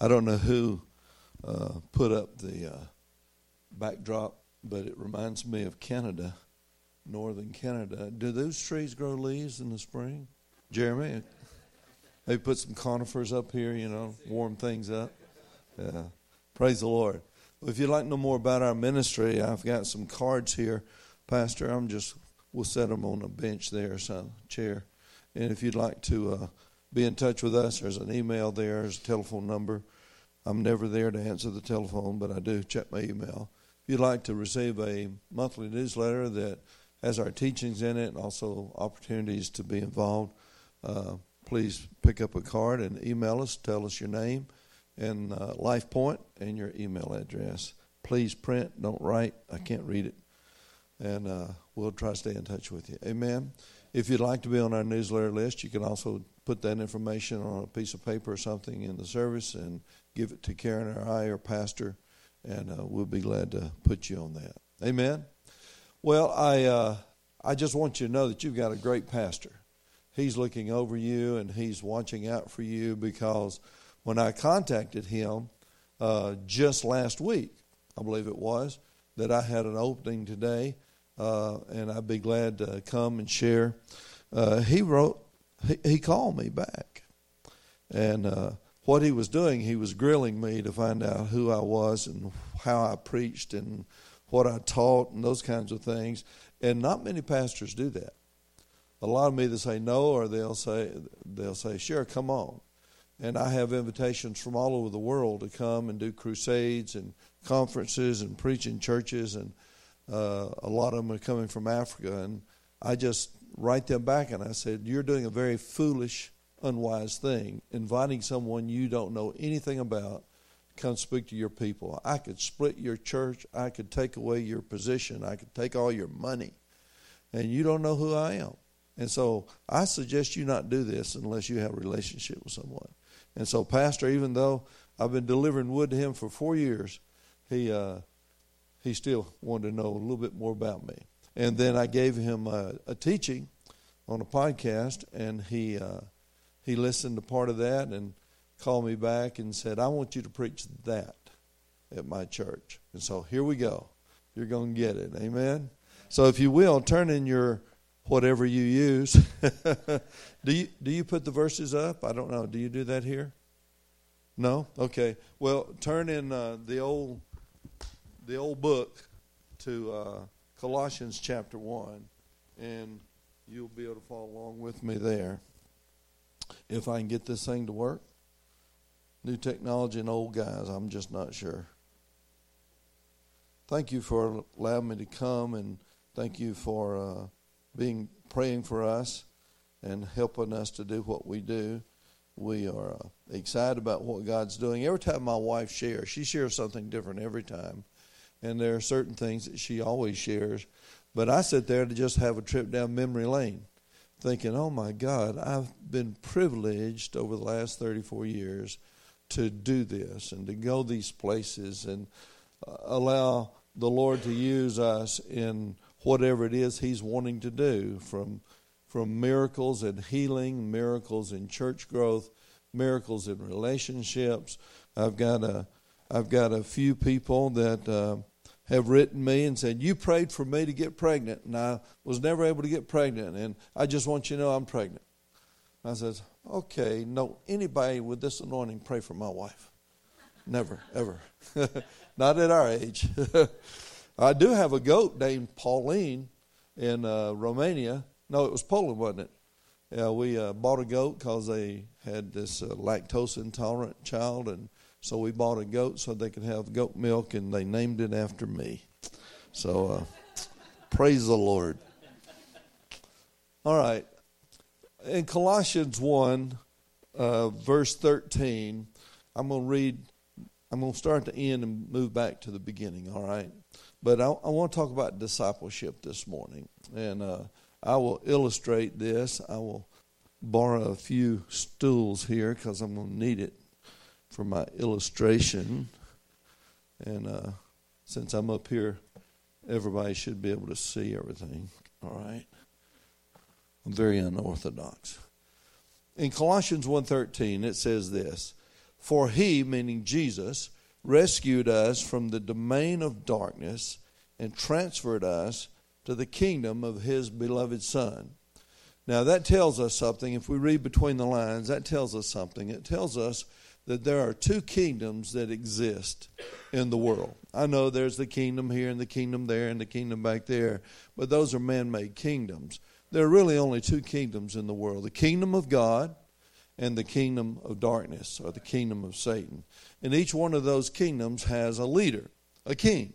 I don't know who put up the backdrop, but it reminds me of Canada, northern Canada. Do those trees grow leaves in the spring? Jeremy, they put some conifers up here, you know, warm things up. Yeah. Praise the Lord. Well, if you'd like to know more about our ministry, I've got some cards here. Pastor, we'll set them on a bench there, some chair. And if you'd like to be in touch with us, there's an email there, there's a telephone number. I'm never there to answer the telephone, but I do check my email. If you'd like to receive a monthly newsletter that has our teachings in it and also opportunities to be involved, please pick up a card and email us, tell us your name and LifePoint and your email address. Please print, don't write, I can't read it. And we'll try to stay in touch with you. Amen. If you'd like to be on our newsletter list, you can also put that information on a piece of paper or something in the service and give it to Karen or I or Pastor, and we'll be glad to put you on that. Amen. Well, I just want you to know that you've got a great pastor. He's looking over you, and he's watching out for you, because when I contacted him just last week, I believe it was, that I had an opening today, and I'd be glad to come and share. He called me back, and what he was doing, he was grilling me to find out who I was and how I preached and what I taught and those kinds of things, and not many pastors do that. A lot of them either say no, or they'll say, sure, come on. And I have invitations from all over the world to come and do crusades and conferences and preach in churches, and a lot of them are coming from Africa. And I just write them back and I said, you're doing a very foolish, unwise thing, inviting someone you don't know anything about to come speak to your people. I could split your church. I could take away your position. I could take all your money. And you don't know who I am. And so I suggest you not do this unless you have a relationship with someone. And so, Pastor, even though I've been delivering wood to him for 4 years, he still wanted to know a little bit more about me. And then I gave him a teaching on a podcast, and he listened to part of that and called me back and said, I want you to preach that at my church. And so here we go. You're going to get it. Amen? So if you will, turn in your whatever you use. Do you put the verses up? I don't know. Do you do that here? No? Okay. Well, turn in the old book to Colossians chapter 1, and you'll be able to follow along with me there. If I can get this thing to work. New technology and old guys, I'm just not sure. Thank you for allowing me to come, and thank you for praying for us and helping us to do what we do. We are excited about what God's doing. Every time my wife shares, she shares something different every time. And there are certain things that she always shares. But I sit there to just have a trip down memory lane thinking, oh, my God, I've been privileged over the last 34 years to do this and to go these places and allow the Lord to use us in whatever it is he's wanting to do, from miracles and healing, miracles in church growth, miracles in relationships. I've got a few people that have written me and said, you prayed for me to get pregnant, and I was never able to get pregnant, and I just want you to know I'm pregnant. And I said, okay, no, anybody with this anointing pray for my wife. Never, ever. Not at our age. I do have a goat named Pauline in Romania. No, it was Poland, wasn't it? We bought a goat because they had this lactose intolerant child, and so we bought a goat so they could have goat milk, and they named it after me. So praise the Lord. All right. In Colossians 1, verse 13, I'm going to start at the end and move back to the beginning, all right? But I want to talk about discipleship this morning, and I will illustrate this. I will borrow a few stools here because I'm going to need it for my illustration. And since I'm up here, everybody should be able to see everything, all right? I'm very unorthodox. In Colossians 1:13, it says this, "For he," meaning Jesus, "rescued us from the domain of darkness and transferred us to the kingdom of his beloved Son." Now that tells us something. If we read between the lines, that tells us something. It tells us that there are two kingdoms that exist in the world. I know there's the kingdom here and the kingdom there and the kingdom back there, but those are man-made kingdoms. There are really only two kingdoms in the world, the kingdom of God and the kingdom of darkness, or the kingdom of Satan. And each one of those kingdoms has a leader, a king.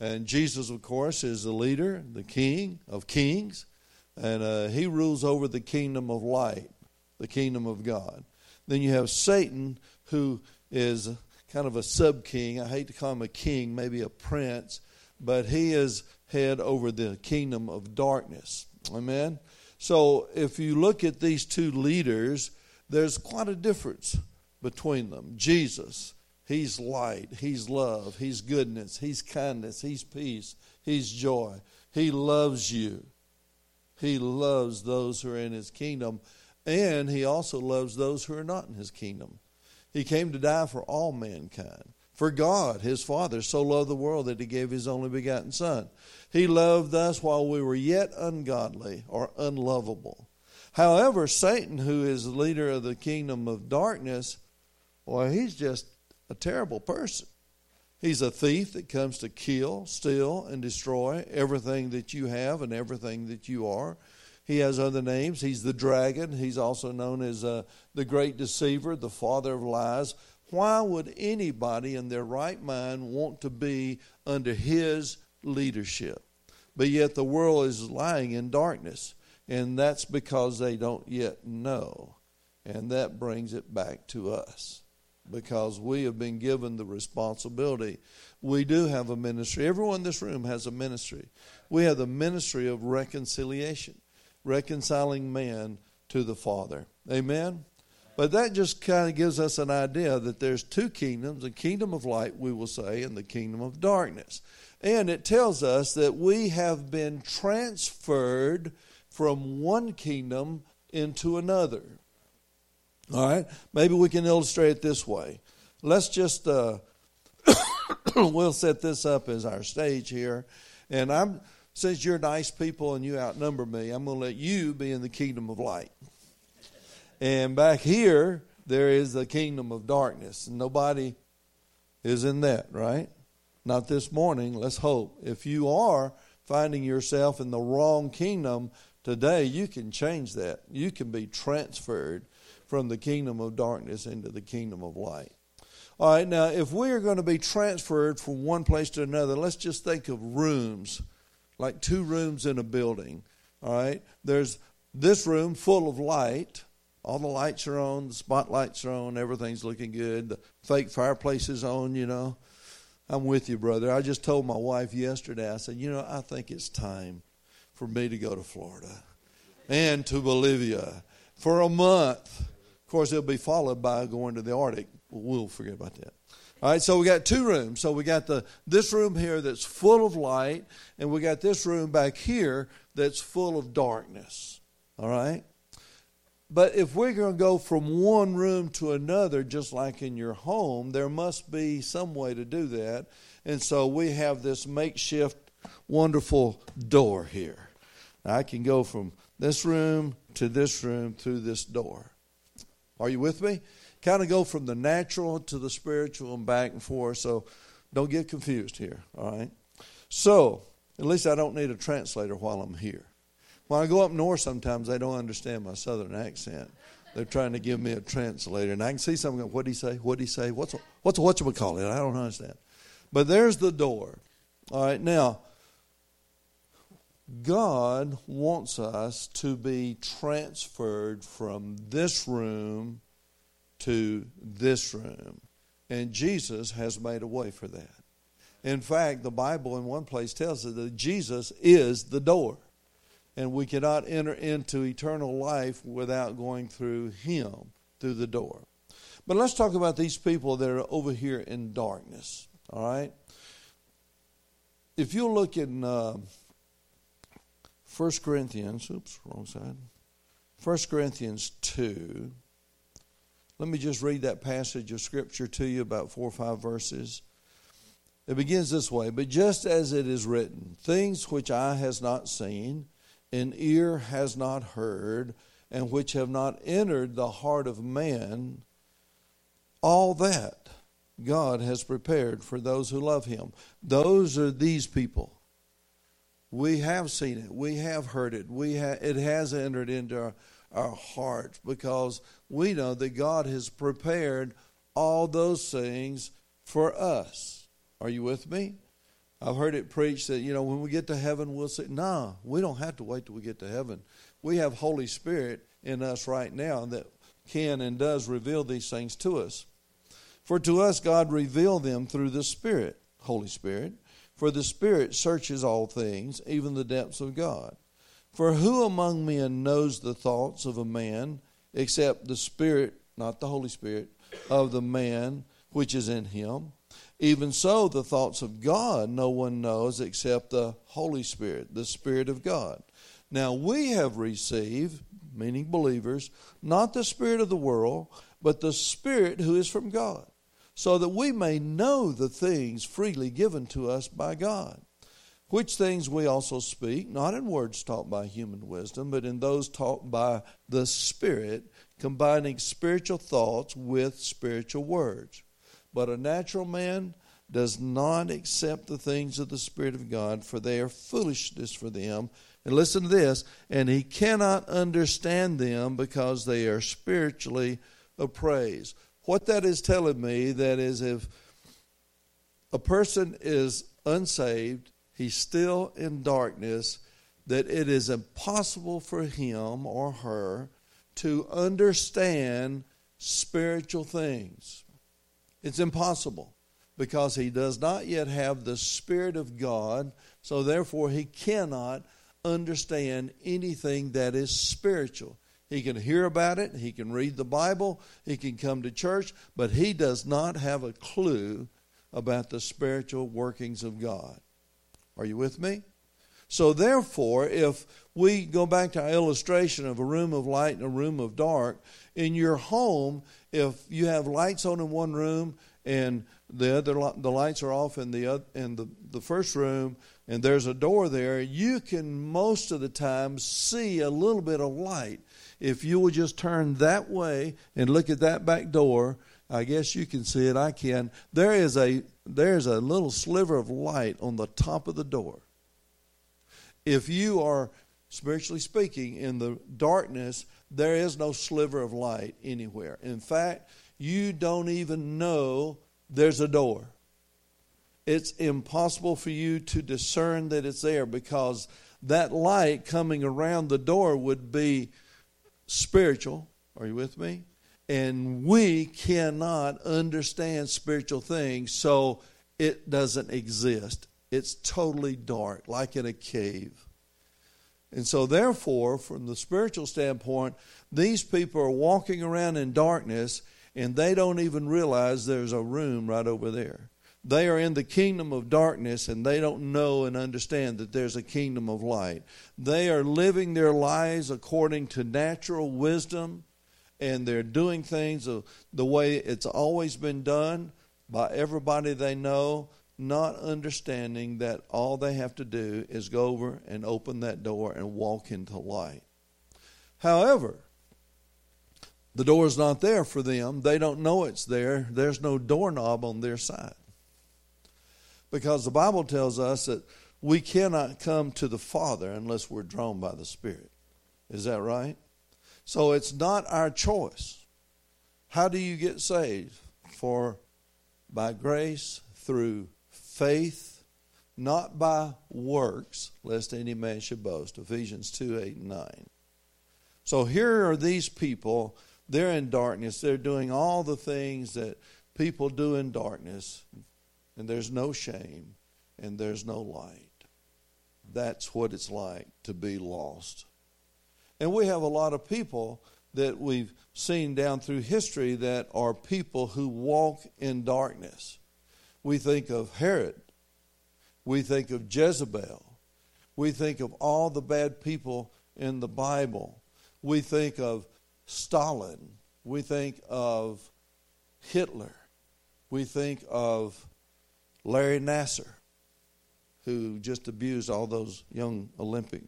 And Jesus, of course, is the leader, the king of kings, and he rules over the kingdom of light, the kingdom of God. Then you have Satan, who is kind of a sub-king. I hate to call him a king, maybe a prince, but he is head over the kingdom of darkness. Amen? So if you look at these two leaders, there's quite a difference between them. Jesus, he's light, he's love, he's goodness, he's kindness, he's peace, he's joy. He loves you. He loves those who are in his kingdom, and he also loves those who are not in his kingdom. He came to die for all mankind. For God, his Father, so loved the world that he gave his only begotten Son. He loved us while we were yet ungodly or unlovable. However, Satan, who is the leader of the kingdom of darkness, well, he's just a terrible person. He's a thief that comes to kill, steal, and destroy everything that you have and everything that you are. He has other names. He's the dragon. He's also known as the great deceiver, the father of lies. Why would anybody in their right mind want to be under his leadership? But yet the world is lying in darkness, and that's because they don't yet know. And that brings it back to us, because we have been given the responsibility. We do have a ministry. Everyone in this room has a ministry. We have the ministry of reconciliation, reconciling man to the Father. Amen? But that just kind of gives us an idea that there's two kingdoms, the kingdom of light, we will say, and the kingdom of darkness. And it tells us that we have been transferred from one kingdom into another. All right? Maybe we can illustrate it this way. Let's just, we'll set this up as our stage here. And since you're nice people and you outnumber me, I'm going to let you be in the kingdom of light. And back here, there is the kingdom of darkness. And nobody is in that, right? Not this morning, let's hope. If you are finding yourself in the wrong kingdom today, you can change that. You can be transferred from the kingdom of darkness into the kingdom of light. All right, now, if we are going to be transferred from one place to another, let's just think of rooms. Like two rooms in a building, all right? There's this room full of light. All the lights are on, the spotlights are on, everything's looking good. The fake fireplace is on, you know. I'm with you, brother. I just told my wife yesterday, I said, I think it's time for me to go to Florida and to Bolivia for a month. Of course, it'll be followed by going to the Arctic. We'll forget about that. All right, so we got two rooms. So we got this room here that's full of light, and we got this room back here that's full of darkness. All right? But if we're going to go from one room to another, just like in your home, there must be some way to do that. And so we have this makeshift, wonderful door here. Now, I can go from this room to this room through this door. Are you with me? Kind of go from the natural to the spiritual and back and forth, so don't get confused here, all right? So, at least I don't need a translator while I'm here. When I go up north sometimes, they don't understand my southern accent. They're trying to give me a translator, and I can see something going, what'd he say? Whatchamacallit? I don't understand. But there's the door. All right, now, God wants us to be transferred from this room to this room. And Jesus has made a way for that. In fact, the Bible in one place tells us that Jesus is the door. And we cannot enter into eternal life without going through him, through the door. But let's talk about these people that are over here in darkness. All right? If you look in First Corinthians, First Corinthians 2. Let me just read that passage of Scripture to you, about 4 or 5 verses. It begins this way: "But just as it is written, things which eye has not seen, and ear has not heard, and which have not entered the heart of man, all that God has prepared for those who love Him." Those are these people. We have seen it. We have heard it. It has entered into our hearts, because we know that God has prepared all those things for us. Are you with me? I've heard it preached that, you know, when we get to heaven, we'll say, no, we don't have to wait till we get to heaven. We have Holy Spirit in us right now that can and does reveal these things to us. For to us, God revealed them through the Spirit, Holy Spirit. For the Spirit searches all things, even the depths of God. For who among men knows the thoughts of a man except the Spirit, not the Holy Spirit, of the man which is in him? Even so, the thoughts of God no one knows except the Holy Spirit, the Spirit of God. Now we have received, meaning believers, not the spirit of the world, but the Spirit who is from God, so that we may know the things freely given to us by God. Which things we also speak, not in words taught by human wisdom, but in those taught by the Spirit, combining spiritual thoughts with spiritual words. But a natural man does not accept the things of the Spirit of God, for they are foolishness for them. And listen to this, and he cannot understand them because they are spiritually appraised. What that is telling me, that is, if a person is unsaved, he's still in darkness, that it is impossible for him or her to understand spiritual things. It's impossible, because he does not yet have the Spirit of God, so therefore he cannot understand anything that is spiritual. He can hear about it, he can read the Bible, he can come to church, but he does not have a clue about the spiritual workings of God. Are you with me? So therefore, if we go back to our illustration of a room of light and a room of dark, in your home, if you have lights on in one room and the lights are off in the first room, and there's a door there, you can most of the time see a little bit of light. If you will just turn that way and look at that back door, I guess you can see it. I can. There is a little sliver of light on the top of the door. If you are, spiritually speaking, in the darkness, there is no sliver of light anywhere. In fact, you don't even know there's a door. It's impossible for you to discern that it's there, because that light coming around the door would be spiritual. Are you with me? And we cannot understand spiritual things, so it doesn't exist. It's totally dark, like in a cave. And so therefore, from the spiritual standpoint, these people are walking around in darkness, and they don't even realize there's a room right over there. They are in the kingdom of darkness, and they don't know and understand that there's a kingdom of light. They are living their lives according to natural wisdom, and they're doing things the way it's always been done by everybody they know, not understanding that all they have to do is go over and open that door and walk into light. However, the door's not there for them. They don't know it's there. There's no doorknob on their side. Because the Bible tells us that we cannot come to the Father unless we're drawn by the Spirit. Is that right? So it's not our choice. How do you get saved? For by grace through faith, not by works, lest any man should boast. Ephesians 2:8-9. So here are these people. They're in darkness. They're doing all the things that people do in darkness. And there's no shame. And there's no light. That's what it's like to be lost. And we have a lot of people that we've seen down through history that are people who walk in darkness. We think of Herod. We think of Jezebel. We think of all the bad people in the Bible. we think of Stalin, we think of Hitler, we think of Larry Nasser, who just abused all those young Olympic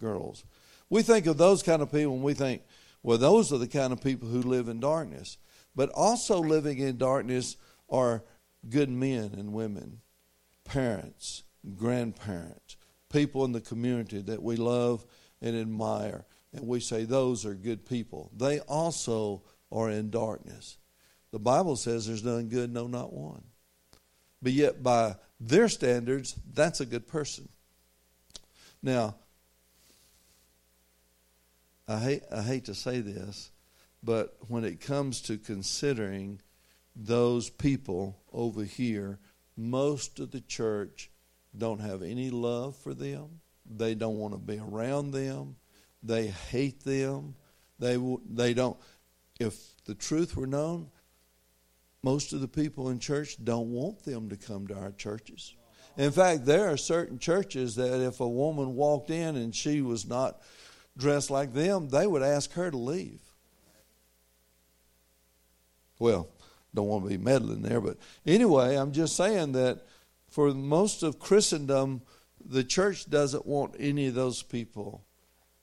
girls. We think of those kind of people and we think, well, those are the kind of people who live in darkness. But also living in darkness are good men and women, parents, grandparents, people in the community that we love and admire. And we say those are good people. They also are in darkness. The Bible says there's none good, no, not one. But yet by their standards, that's a good person. Now, I hate to say this, but when it comes to considering those people over here, most of the church don't have any love for them. They don't want to be around them. They hate them. They don't. If the truth were known, most of the people in church don't want them to come to our churches. In fact, there are certain churches that if a woman walked in and she was not dressed like them, they would ask her to leave. Well, don't want to be meddling there, but anyway, I'm just saying that for most of Christendom, the church doesn't want any of those people,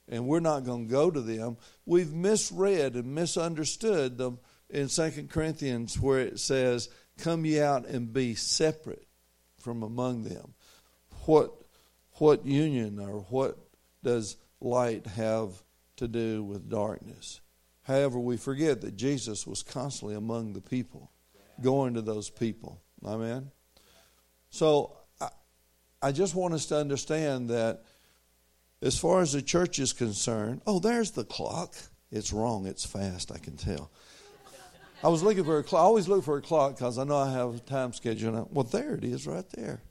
and we're not going to go to them. We've misread and misunderstood them in 2 Corinthians where it says, come ye out and be separate from among them. What union or what does light have to do with darkness? However, we forget that Jesus was constantly among the people, going to those people. Amen? So I just want us to understand that as far as the church is concerned, oh, there's the clock. It's wrong. It's fast, I can tell. I was looking for a clock. I always look for a clock because I know I have a time schedule. And well, there it is right there.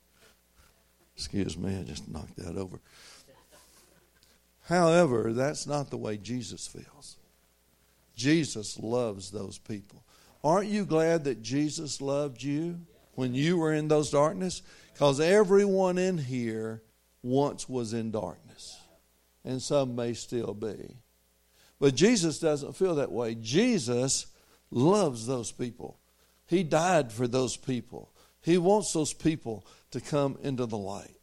Excuse me, I just knocked that over. However, that's not the way Jesus feels. Jesus loves those people. Aren't you glad that Jesus loved you when you were in those darkness? Because everyone in here once was in darkness. And some may still be. But Jesus doesn't feel that way. Jesus loves those people. He died for those people. He wants those people to come into the light.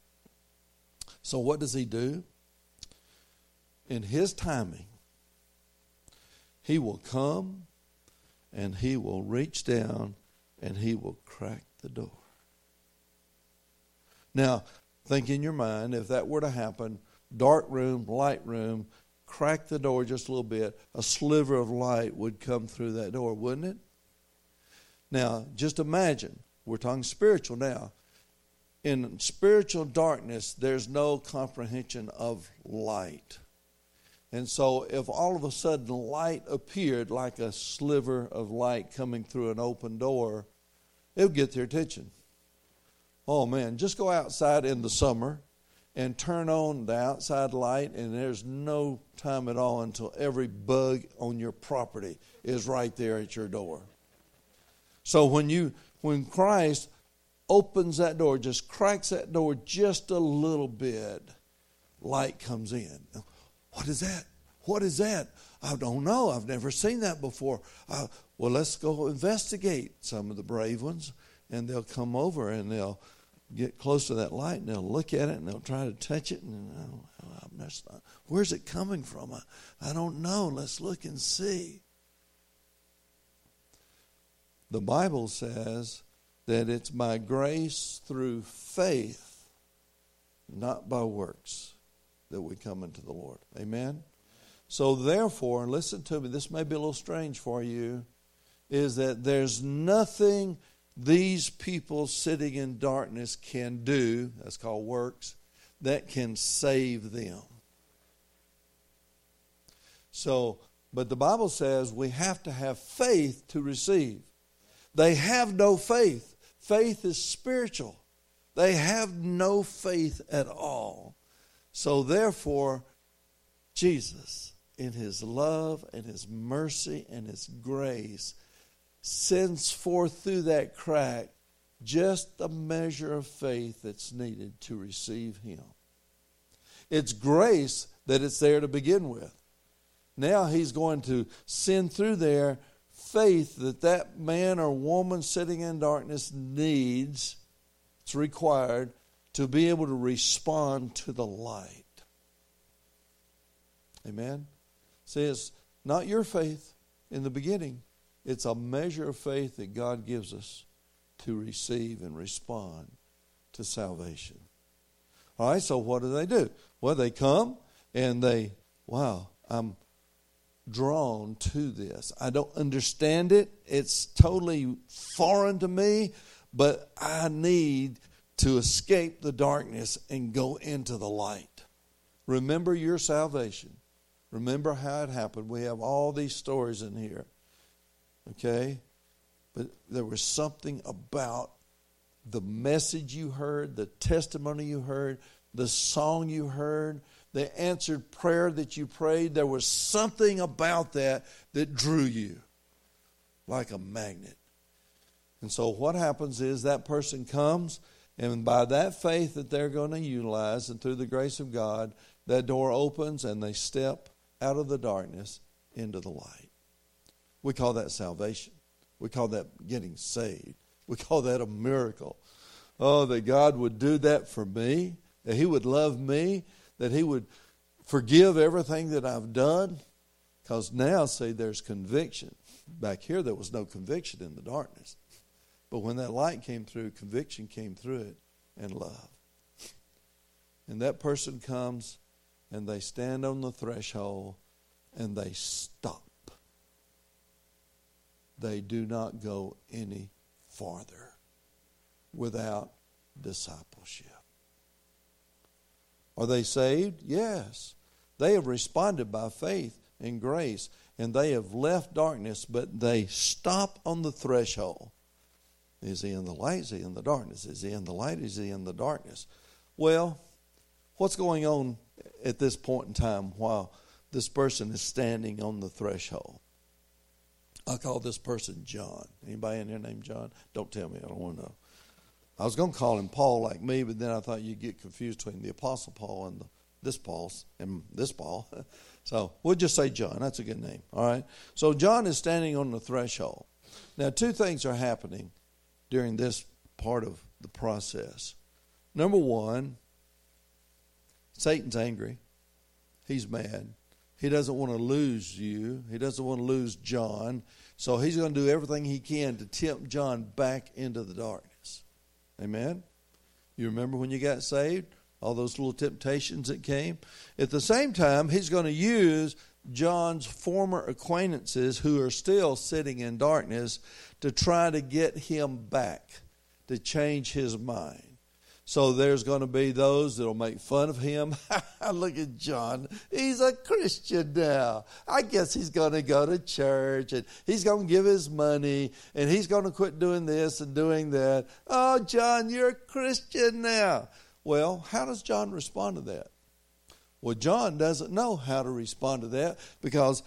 So what does he do? In his timing, he will come and he will reach down and he will crack the door. Now, think in your mind, if that were to happen, dark room, light room, crack the door just a little bit, a sliver of light would come through that door, wouldn't it? Now, just imagine, we're talking spiritual now. In spiritual darkness, there's no comprehension of light. And so if all of a sudden light appeared like a sliver of light coming through an open door, it would get their attention. Oh, man, just go outside in the summer and turn on the outside light, and there's no time at all until every bug on your property is right there at your door. So when Christ opens that door, just cracks that door just a little bit, light comes in. What is that? What is that? I don't know. I've never seen that before. Well, let's go investigate. Some of the brave ones, and they'll come over and they'll get close to that light and they'll look at it and they'll try to touch it. And where's it coming from? I don't know. Let's look and see. The Bible says that it's by grace through faith, not by works, that we come into the Lord. Amen? So therefore, listen to me, this may be a little strange for you, is that there's nothing these people sitting in darkness can do, that's called works, that can save them. So, but the Bible says we have to have faith to receive. They have no faith. Faith is spiritual. They have no faith at all. So therefore, Jesus, in his love and his mercy and his grace, sends forth through that crack just the measure of faith that's needed to receive him. It's grace that it's there to begin with. Now he's going to send through there faith that that man or woman sitting in darkness needs. It's required to be able to respond to the light. Amen? See, it's not your faith in the beginning. It's a measure of faith that God gives us to receive and respond to salvation. All right, so what do? Well, they come and I'm drawn to this. I don't understand it. It's totally foreign to me, but I need to escape the darkness and go into the light. Remember your salvation. Remember how it happened. We have all these stories in here. Okay? But there was something about the message you heard, the testimony you heard, the song you heard, the answered prayer that you prayed. There was something about that that drew you like a magnet. And so what happens is that person comes, and by that faith that they're going to utilize and through the grace of God, that door opens and they step out of the darkness into the light. We call that salvation. We call that getting saved. We call that a miracle. Oh, that God would do that for me, that He would love me, that He would forgive everything that I've done. Because now, see, there's conviction. Back here, there was no conviction in the darkness. But when that light came through, conviction came through it, and love. And that person comes, and they stand on the threshold, and they stop. They do not go any farther without discipleship. Are they saved? Yes. They have responded by faith and grace, and they have left darkness, but they stop on the threshold. Is he in the light? Is he in the darkness? Is he in the light? Is he in the darkness? Well, what's going on at this point in time while this person is standing on the threshold? I call this person John. Anybody in here named John? Don't tell me. I don't want to know. I was going to call him Paul like me, but then I thought you'd get confused between the Apostle Paul and this Paul. So we'll just say John. That's a good name. All right. So John is standing on the threshold. Now, two things are happening during this part of the process. Number one, Satan's angry. He's mad. He doesn't want to lose you. He doesn't want to lose John. So he's going to do everything he can to tempt John back into the darkness. Amen? You remember when you got saved? All those little temptations that came? At the same time, he's going to use John's former acquaintances who are still sitting in darkness to try to get him back, to change his mind. So there's going to be those that will make fun of him. Look at John. He's a Christian now. I guess he's going to go to church, and he's going to give his money, and he's going to quit doing this and doing that. Oh, John, you're a Christian now. Well, how does John respond to that? Well, John doesn't know how to respond to that because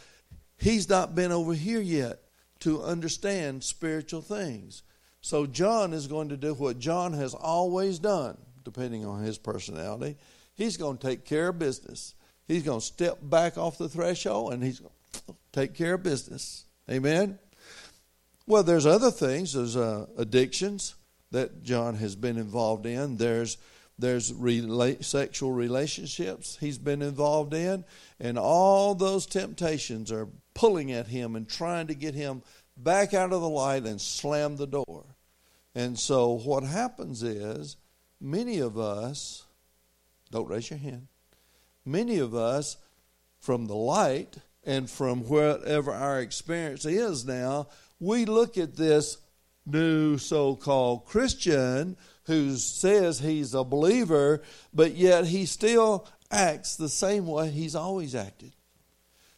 he's not been over here yet to understand spiritual things. So John is going to do what John has always done, depending on his personality. He's going to take care of business. He's going to step back off the threshold, and he's going to take care of business. Amen? Well, there's other things. There's addictions that John has been involved in. There's sexual relationships he's been involved in. And all those temptations are pulling at him and trying to get him back out of the light and slam the door. And so what happens is many of us, don't raise your hand, many of us from the light and from wherever our experience is now, we look at this new so-called Christian who says he's a believer, but yet he still acts the same way he's always acted.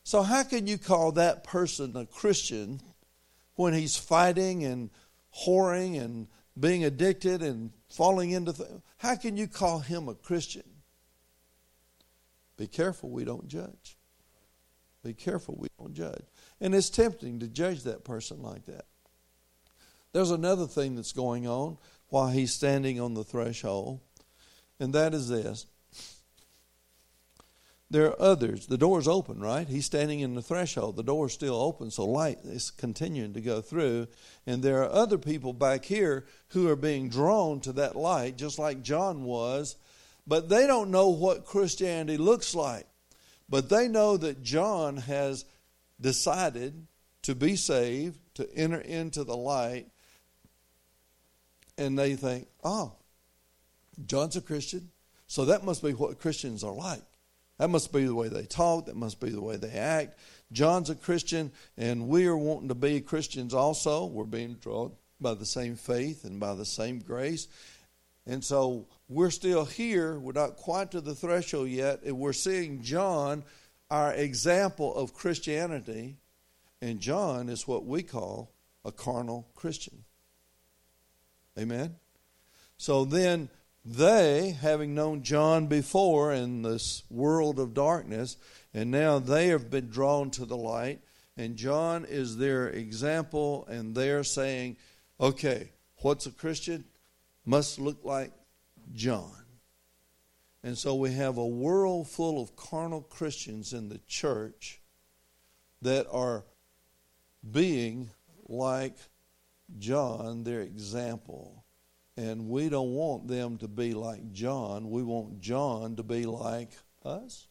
So how can you call that person a Christian when he's fighting and whoring and being addicted and falling into things? How can you call him a Christian? Be careful we don't judge. Be careful we don't judge. And it's tempting to judge that person like that. There's another thing that's going on while he's standing on the threshold, and that is this. There are others. The door's open, right? He's standing in the threshold. The door's still open, so light is continuing to go through. And there are other people back here who are being drawn to that light, just like John was. But they don't know what Christianity looks like. But they know that John has decided to be saved, to enter into the light. And they think, oh, John's a Christian, so that must be what Christians are like. That must be the way they talk. That must be the way they act. John's a Christian, and we are wanting to be Christians also. We're being drawn by the same faith and by the same grace. And so we're still here. We're not quite to the threshold yet. And we're seeing John, our example of Christianity. And John is what we call a carnal Christian. Amen? So then, they, having known John before in this world of darkness, and now they have been drawn to the light, and John is their example, and they're saying, okay, what's a Christian? Must look like John. And so we have a world full of carnal Christians in the church that are being like John, their example. And we don't want them to be like John. We want John to be like us.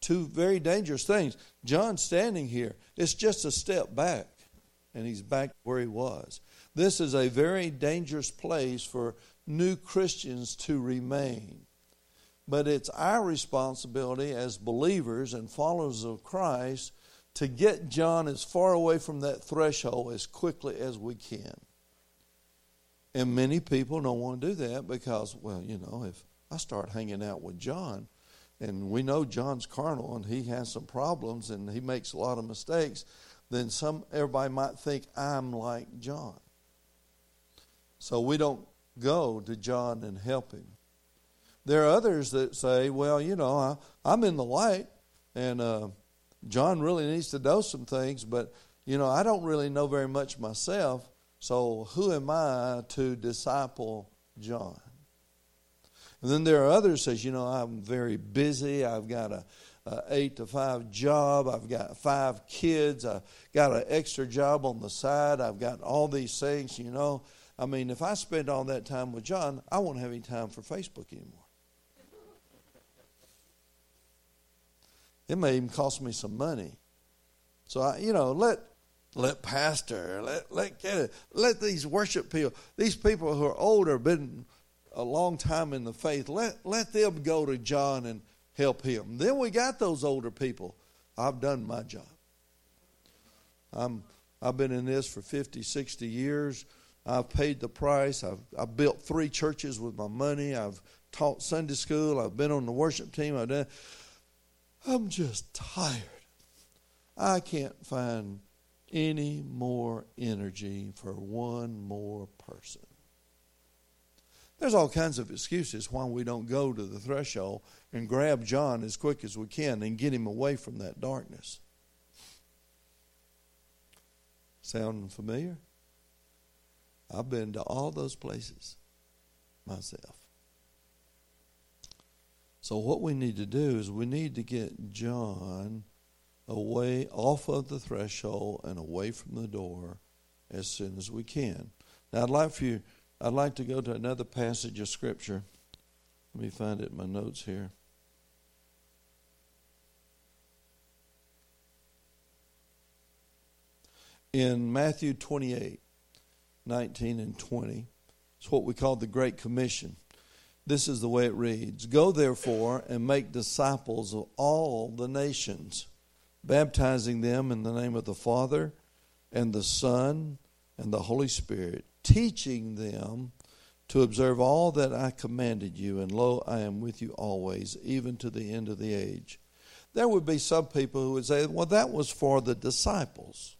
Two very dangerous things. John's standing here. It's just a step back, and he's back where he was. This is a very dangerous place for new Christians to remain. But it's our responsibility as believers and followers of Christ to get John as far away from that threshold as quickly as we can. And many people don't want to do that because, well, you know, if I start hanging out with John, and we know John's carnal and he has some problems and he makes a lot of mistakes, then everybody might think I'm like John. So we don't go to John and help him. There are others that say, well, you know, I'm in the light, and John really needs to know some things, but, you know, I don't really know very much myself, so who am I to disciple John? And then there are others that says, you know, I'm very busy. I've got a 8-to-5 job. I've got 5 kids. I've got an extra job on the side. I've got all these things, you know. I mean, if I spend all that time with John, I won't have any time for Facebook anymore. It may even cost me some money. So, let pastor, let these worship people, these people who are older, been a long time in the faith, let them go to John and help him. Then we got those older people. I've done my job. I've been in this for 50, 60 years. I've paid the price. I've built 3 churches with my money. I've taught Sunday school. I've been on the worship team. I'm just tired. I can't find any more energy for one more person. There's all kinds of excuses why we don't go to the threshold and grab John as quick as we can and get him away from that darkness. Sound familiar? I've been to all those places myself. So what we need to do is we need to get John away off of the threshold and away from the door as soon as we can. Now I'd like to go to another passage of Scripture. Let me find it in my notes here. In Matthew 28:19-20, it's what we call the Great Commission. This is the way it reads. Go therefore and make disciples of all the nations, baptizing them in the name of the Father and the Son and the Holy Spirit, teaching them to observe all that I commanded you. And lo, I am with you always, even to the end of the age. There would be some people who would say, well, that was for the disciples.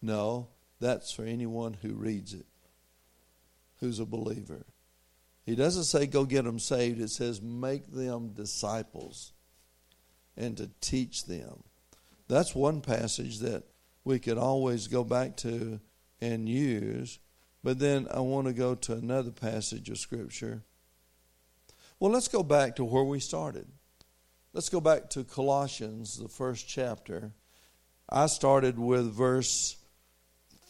No, that's for anyone who reads it, who's a believer. He doesn't say go get them saved. It says make them disciples and to teach them. That's one passage that we could always go back to and use. But then I want to go to another passage of Scripture. Well, let's go back to where we started. Let's go back to Colossians, the first chapter. I started with verse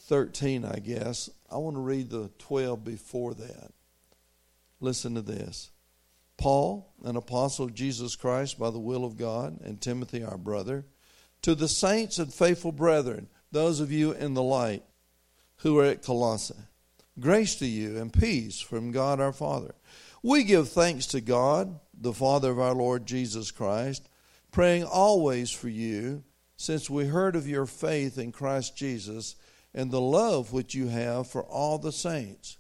13, I guess. I want to read the 12 before that. Listen to this. Paul, an apostle of Jesus Christ by the will of God, and Timothy, our brother, to the saints and faithful brethren, those of you in the light who are at Colossae, grace to you and peace from God our Father. We give thanks to God, the Father of our Lord Jesus Christ, praying always for you, since we heard of your faith in Christ Jesus and the love which you have for all the saints,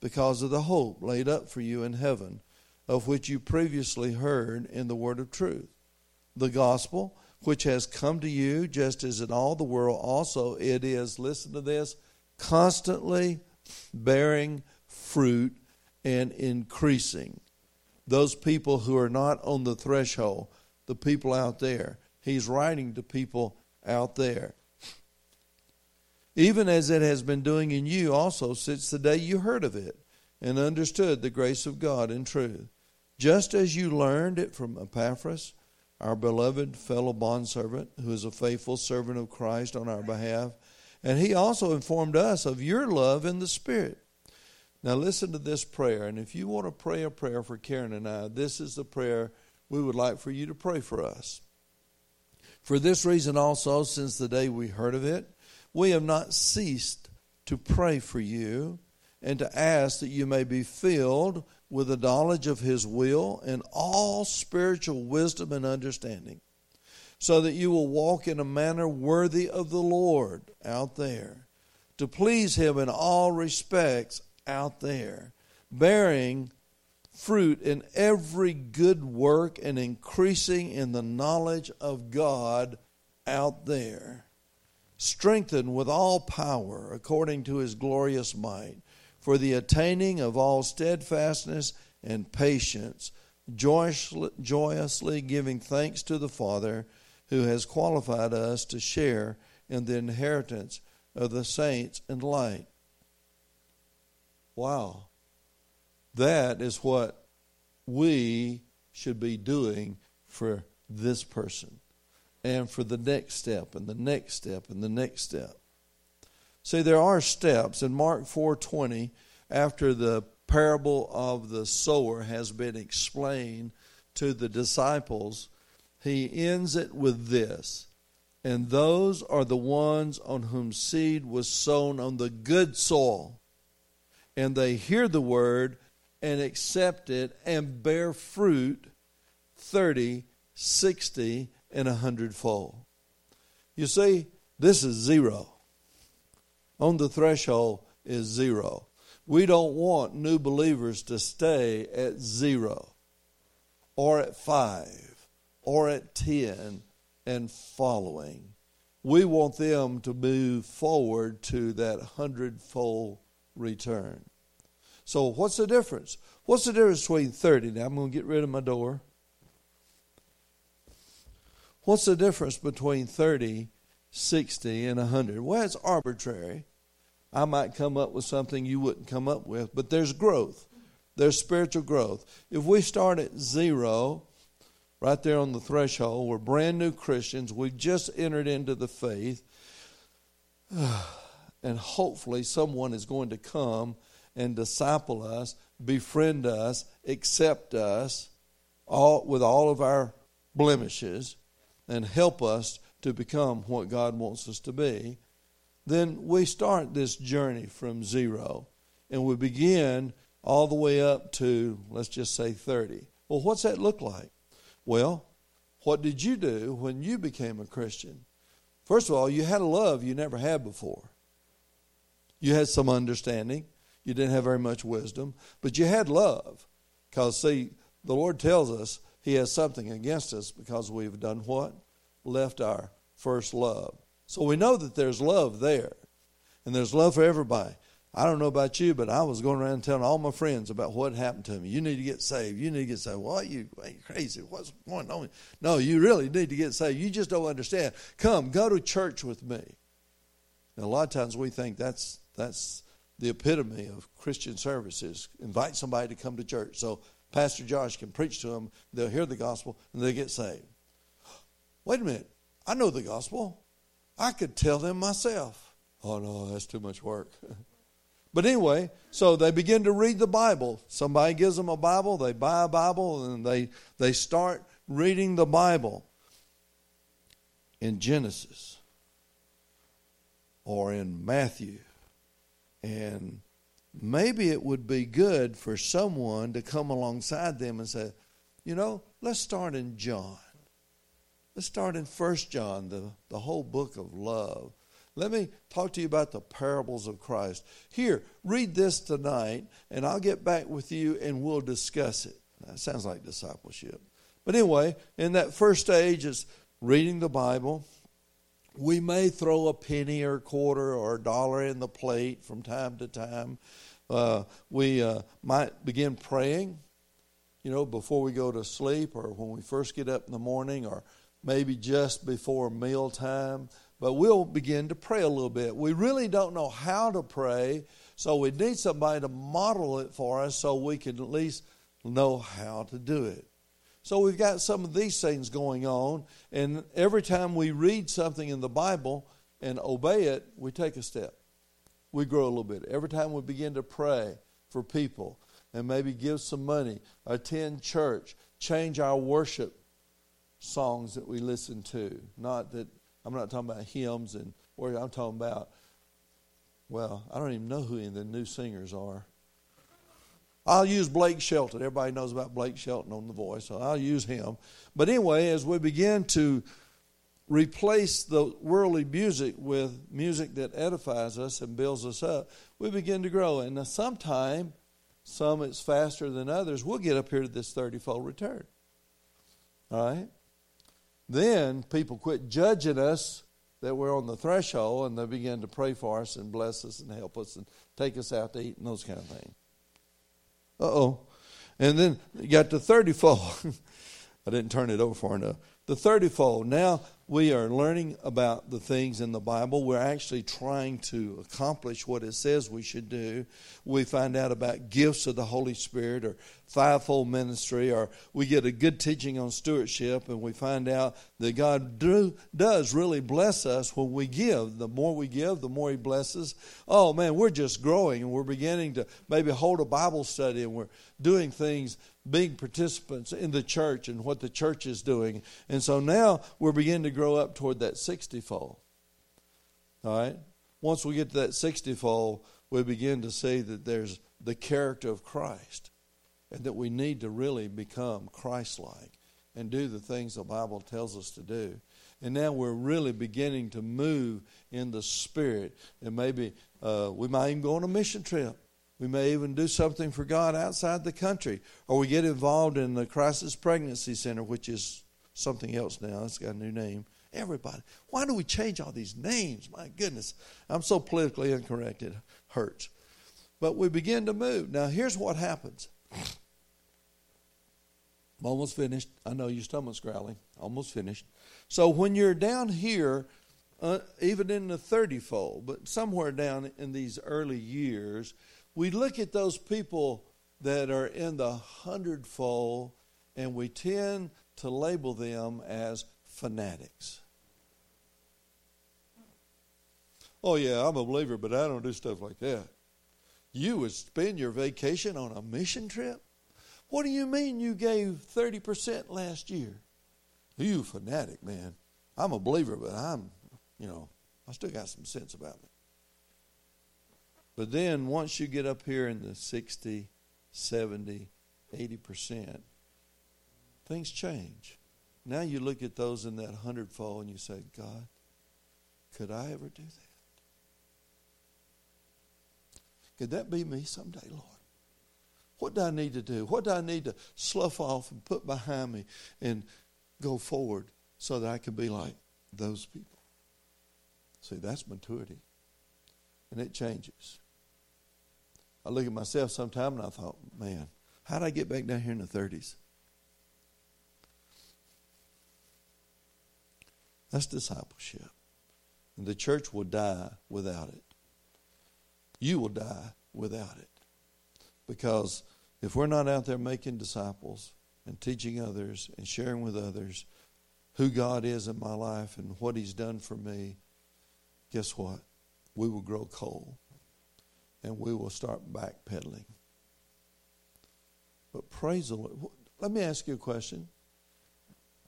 because of the hope laid up for you in heaven, of which you previously heard in the word of truth, the gospel which has come to you, just as in all the world also it is, listen to this, constantly bearing fruit and increasing. Those people who are not on the threshold, the people out there. He's writing to people out there. Even as it has been doing in you also since the day you heard of it and understood the grace of God in truth, just as you learned it from Epaphras, our beloved fellow bondservant, who is a faithful servant of Christ on our behalf, and he also informed us of your love in the Spirit. Now listen to this prayer, and if you want to pray a prayer for Karen and I, this is the prayer we would like for you to pray for us. For this reason also, since the day we heard of it, we have not ceased to pray for you and to ask that you may be filled with the knowledge of His will and all spiritual wisdom and understanding, so that you will walk in a manner worthy of the Lord out there, to please Him in all respects out there, bearing fruit in every good work and increasing in the knowledge of God out there, strengthened with all power according to His glorious might, for the attaining of all steadfastness and patience, joyously giving thanks to the Father who has qualified us to share in the inheritance of the saints in light. Wow. That is what we should be doing for this person and for the next step and the next step and the next step. See, there are steps. In Mark 4:20, after the parable of the sower has been explained to the disciples, he ends it with this, and those are the ones on whom seed was sown on the good soil, and they hear the word and accept it and bear fruit 30, 60, and 100-fold. You see, this is zero. On the threshold is zero. We don't want new believers to stay at 0 or at 5 or at 10 and following. We want them to move forward to that 100-fold return. So what's the difference? What's the difference between 30? Now I'm going to get rid of my door. What's the difference between 30, 60, and 100? Well, it's arbitrary. I might come up with something you wouldn't come up with, but there's growth. There's spiritual growth. If we start at 0, right there on the threshold, we're brand new Christians, we've just entered into the faith, and hopefully someone is going to come and disciple us, befriend us, accept us, all with all of our blemishes, and help us to become what God wants us to be, then we start this journey from 0, and we begin all the way up to, let's just say, 30. Well, what's that look like? Well, what did you do when you became a Christian? First of all, you had a love you never had before. You had some understanding. You didn't have very much wisdom, but you had love. Because, see, the Lord tells us He has something against us because we've done what? Left our first love. So we know that there's love there, and there's love for everybody. I don't know about you, but I was going around telling all my friends about what happened to me. You need to get saved. You need to get saved. Well, you ain't crazy. What's going on? No, you really need to get saved. You just don't understand. Come, go to church with me. And a lot of times we think that's the epitome of Christian services. Invite somebody to come to church. So Pastor Josh can preach to them. They'll hear the gospel, and they get saved. Wait a minute. I know the gospel. I could tell them myself. Oh, no, that's too much work. But anyway, so they begin to read the Bible. Somebody gives them a Bible. They buy a Bible, and they start reading the Bible in Genesis or in Matthew. And maybe it would be good for someone to come alongside them and say, you know, let's start in John. Let's start in First John, the whole book of love. Let me talk to you about the parables of Christ. Here, read this tonight, and I'll get back with you, and we'll discuss it. That sounds like discipleship. But anyway, in that first stage is reading the Bible. We may throw a penny or a quarter or a dollar in the plate from time to time. We might begin praying, you know, before we go to sleep or when we first get up in the morning or maybe just before mealtime. But we'll begin to pray a little bit. We really don't know how to pray, so we need somebody to model it for us so we can at least know how to do it. So we've got some of these things going on, and every time we read something in the Bible and obey it, we take a step. We grow a little bit. Every time we begin to pray for people and maybe give some money, attend church, change our worship songs that we listen to. Not that I'm not talking about hymns and worship. I'm talking about, well, I don't even know who any of the new singers are. I'll use Blake Shelton. Everybody knows about Blake Shelton on The Voice, so I'll use him. But anyway, as we begin to replace the worldly music with music that edifies us and builds us up, we begin to grow. And now sometime, some it's faster than others, we'll get up here to this 30-fold return. All right? Then people quit judging us that we're on the threshold, and they begin to pray for us and bless us and help us and take us out to eat and those kind of things. Uh-oh. And then you got the 30-fold. I didn't turn it over far enough. The 30-fold. Now we are learning about the things in the Bible. We're actually trying to accomplish what it says we should do. We find out about gifts of the Holy Spirit or fivefold ministry, or we get a good teaching on stewardship, and we find out that God does really bless us when we give. The more we give, the more He blesses. Oh, man, we're just growing, and we're beginning to maybe hold a Bible study, and we're doing things, being participants in the church and what the church is doing. And so now we're beginning to grow up toward that 60-fold. All right? Once we get to that 60-fold, we begin to see that there's the character of Christ and that we need to really become Christ-like and do the things the Bible tells us to do. And now we're really beginning to move in the Spirit. And maybe we might even go on a mission trip. We may even do something for God outside the country. Or we get involved in the Crisis Pregnancy Center, which is something else now. It's got a new name. Everybody. Why do we change all these names? My goodness. I'm so politically incorrect, it hurts. But we begin to move. Now, here's what happens. I'm almost finished. I know your stomach's growling. Almost finished. So when you're down here, even in the 30-fold, but somewhere down in these early years, we look at those people that are in the 100-fold, and we tend to label them as fanatics. Oh, yeah, I'm a believer, but I don't do stuff like that. You would spend your vacation on a mission trip? What do you mean you gave 30% last year? You fanatic, man. I'm a believer, but I still got some sense about me. But then once you get up here in the 60, 70, 80%, things change. Now you look at those in that 100-fold and you say, God, could I ever do that? Could that be me someday, Lord? What do I need to do? What do I need to slough off and put behind me and go forward so that I can be like those people? See, that's maturity. And it changes. I look at myself sometime and I thought, man, how did I get back down here in the 30s? That's discipleship. And the church will die without it. You will die without it. Because If we're not out there making disciples and teaching others and sharing with others who God is in my life and what He's done for me, guess what? We will grow cold and we will start backpedaling. But praise the Lord. Let me ask you a question.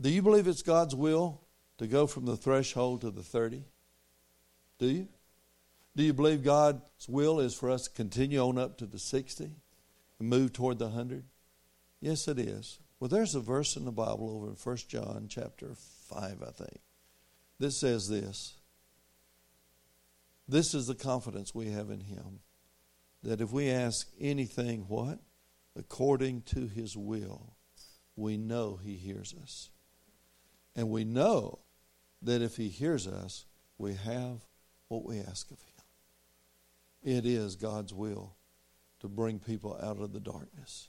Do you believe it's God's will to go from the threshold to the 30? Do you? Do you believe God's will is for us to continue on up to the 60 and move toward the 100? Yes, it is. Well, there's a verse in the Bible over in First John chapter 5, I think. This says this. This is the confidence we have in Him, that if we ask anything, what? According to His will, we know He hears us. And we know that if He hears us, we have what we ask of Him. It is God's will to bring people out of the darkness,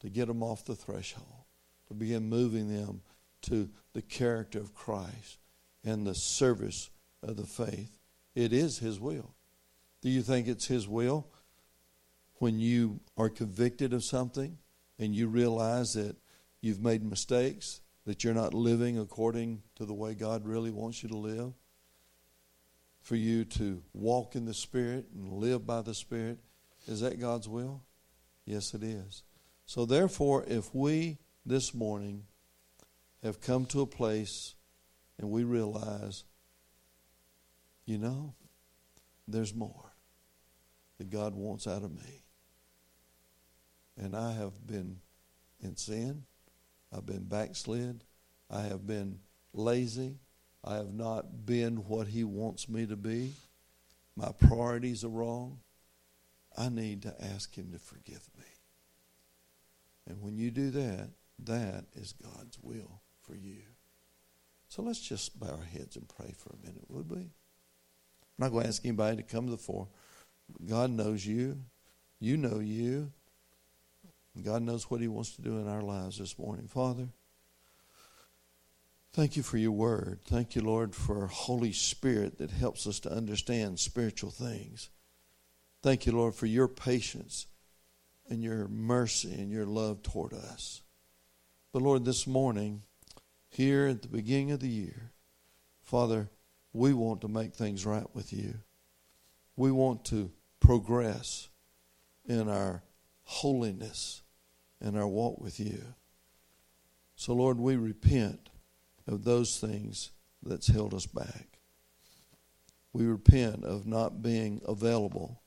to get them off the threshold, to begin moving them to the character of Christ and the service of the faith. It is His will. Do you think it's His will when you are convicted of something and you realize that you've made mistakes, that you're not living according to the way God really wants you to live, for you to walk in the Spirit and live by the Spirit? Is that God's will? Yes, it is. So therefore, if we this morning have come to a place and we realize, you know, there's more that God wants out of me. And I have been in sin. I've been backslid. I have been lazy. I have not been what He wants me to be. My priorities are wrong. I need to ask Him to forgive me. And when you do that, that is God's will for you. So let's just bow our heads and pray for a minute, would we? I'm not going to ask anybody to come to the fore. God knows you. You know you. God knows what He wants to do in our lives this morning. Father, thank You for Your word. Thank You, Lord, for Holy Spirit that helps us to understand spiritual things. Thank You, Lord, for Your patience and Your mercy and Your love toward us. But, Lord, this morning, here at the beginning of the year, Father, we want to make things right with You. We want to progress in our holiness and our walk with You. So, Lord, we repent of those things that's held us back. We repent of not being available,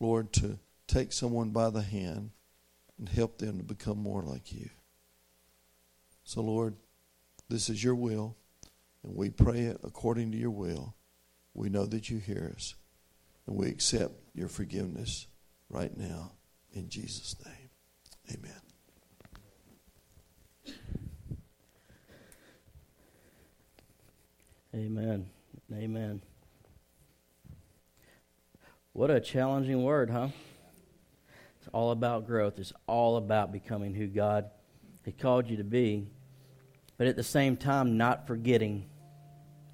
Lord, to take someone by the hand and help them to become more like You. So, Lord, this is Your will, and we pray it according to Your will. We know that You hear us, and we accept Your forgiveness right now in Jesus' name. Amen. Amen. Amen. What a challenging word, huh? It's all about growth. It's all about becoming who God had called you to be, but at the same time, not forgetting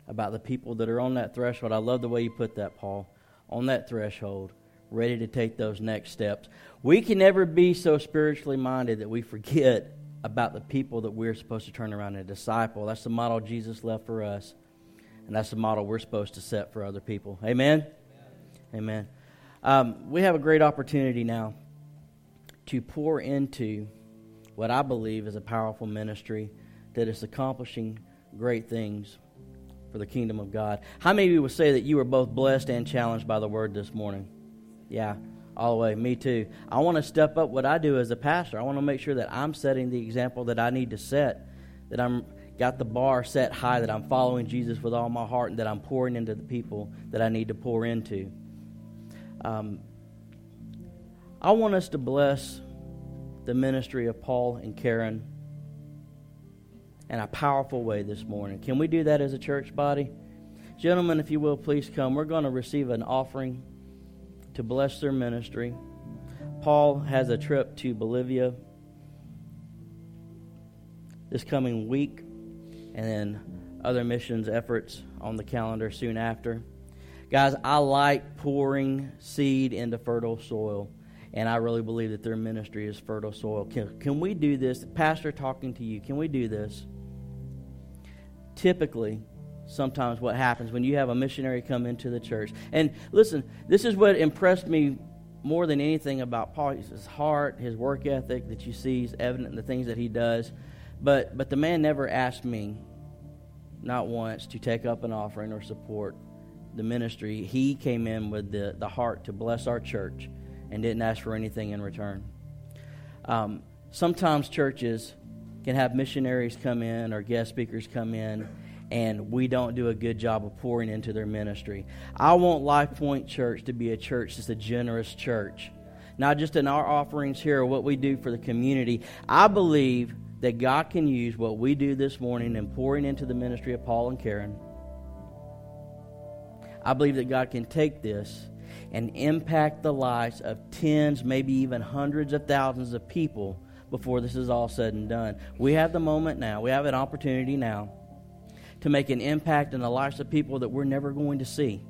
about the people that are on that threshold. I love the way you put that, Paul. On that threshold, ready to take those next steps. We can never be so spiritually minded that we forget about the people that we're supposed to turn around and disciple. That's the model Jesus left for us. And that's the model we're supposed to set for other people. Amen? Amen. We have a great opportunity now to pour into what I believe is a powerful ministry that is accomplishing great things for the kingdom of God. How many of you would say that you were both blessed and challenged by the word this morning? Yeah, all the way. Me too. I want to step up what I do as a pastor. I want to make sure that I'm setting the example that I need to set, that I'm got the bar set high, that I'm following Jesus with all my heart, and that I'm pouring into the people that I need to pour into. I want us to bless the ministry of Paul and Karen in a powerful way this morning. Can we do that as a church body? Gentlemen, if you will, please come. We're going to receive an offering to bless their ministry. Paul has a trip to Bolivia this coming week, and then other missions efforts on the calendar soon after. Guys, I like pouring seed into fertile soil. And I really believe that their ministry is fertile soil. Can we do this? Pastor talking to you, can we do this? Typically, sometimes what happens when you have a missionary come into the church. And listen, this is what impressed me more than anything about Paul. His heart, his work ethic that you see is evident in the things that he does. But the man never asked me, not once, to take up an offering or support the ministry. He came in with the heart to bless our church and didn't ask for anything in return. Sometimes churches can have missionaries come in or guest speakers come in, and we don't do a good job of pouring into their ministry. I want LifePoint Church to be a church that's a generous church, not just in our offerings here or what we do for the community. I believe that God can use what we do this morning in pouring into the ministry of Paul and Karen. I believe that God can take this and impact the lives of tens, maybe even hundreds of thousands of people before this is all said and done. We have the moment now. We have an opportunity now to make an impact in the lives of people that we're never going to see,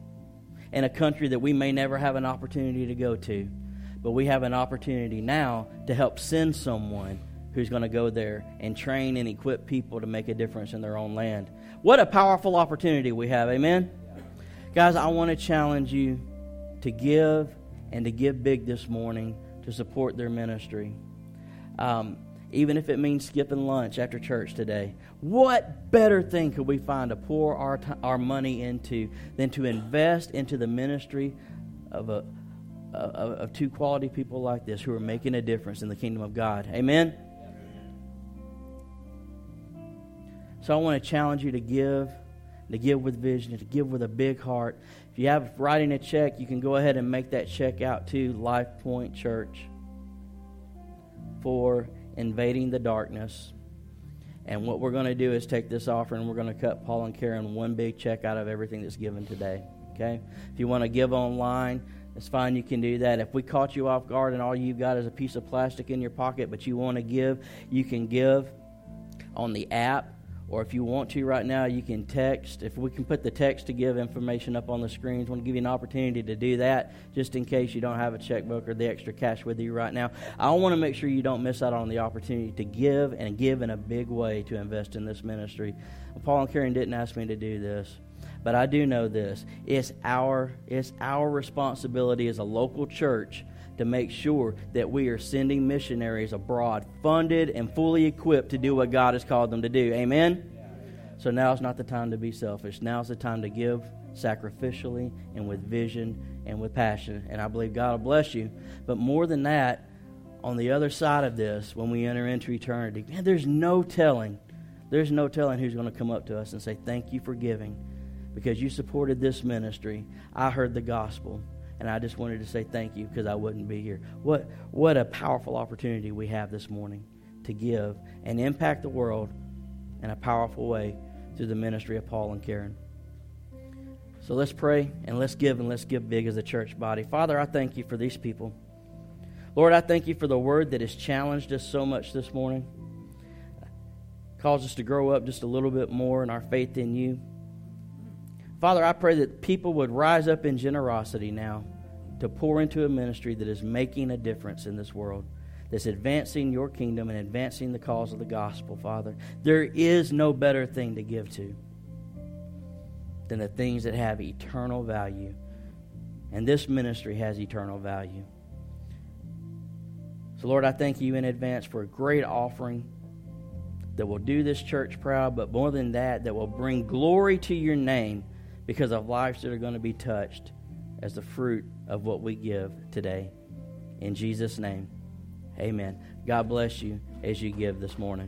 in a country that we may never have an opportunity to go to. But we have an opportunity now to help send someone who's going to go there and train and equip people to make a difference in their own land. What a powerful opportunity we have, amen? Yeah. Guys, I want to challenge you to give and to give big this morning to support their ministry. Even if it means skipping lunch after church today. What better thing could we find to pour our money into than to invest into the ministry of two quality people like this who are making a difference in the kingdom of God? Amen? So I want to challenge you to give with vision, to give with a big heart. If you have writing a check, you can go ahead and make that check out to LifePoint Church for Invading the Darkness. And what we're going to do is take this offering, we're going to cut Paul and Karen one big check out of everything that's given today. Okay? If you want to give online, it's fine, you can do that. If we caught you off guard and all you've got is a piece of plastic in your pocket, but you want to give, you can give on the app. Or if you want to right now, you can text. If we can put the text to give information up on the screens, I want to give you an opportunity to do that just in case you don't have a checkbook or the extra cash with you right now. I want to make sure you don't miss out on the opportunity to give and give in a big way to invest in this ministry. Paul and Karen didn't ask me to do this, but I do know this. It's our responsibility as a local church to make sure that we are sending missionaries abroad, funded and fully equipped to do what God has called them to do. Amen? Yeah. So now's not the time to be selfish. Now's the time to give sacrificially and with vision and with passion. And I believe God will bless you. But more than that, on the other side of this, when we enter into eternity, man, there's no telling who's going to come up to us and say, thank you for giving because you supported this ministry. I heard the gospel. And I just wanted to say thank you because I wouldn't be here. What a powerful opportunity we have this morning to give and impact the world in a powerful way through the ministry of Paul and Karen. So let's pray and let's give big as a church body. Father, I thank you for these people. Lord, I thank you for the word that has challenged us so much this morning. Caused us to grow up just a little bit more in our faith in you. Father, I pray that people would rise up in generosity now to pour into a ministry that is making a difference in this world, that's advancing your kingdom and advancing the cause of the gospel, Father. There is no better thing to give to than the things that have eternal value. And this ministry has eternal value. So, Lord, I thank you in advance for a great offering that will do this church proud, but more than that, that will bring glory to your name, because of lives that are going to be touched as the fruit of what we give today. In Jesus' name, amen. God bless you as you give this morning.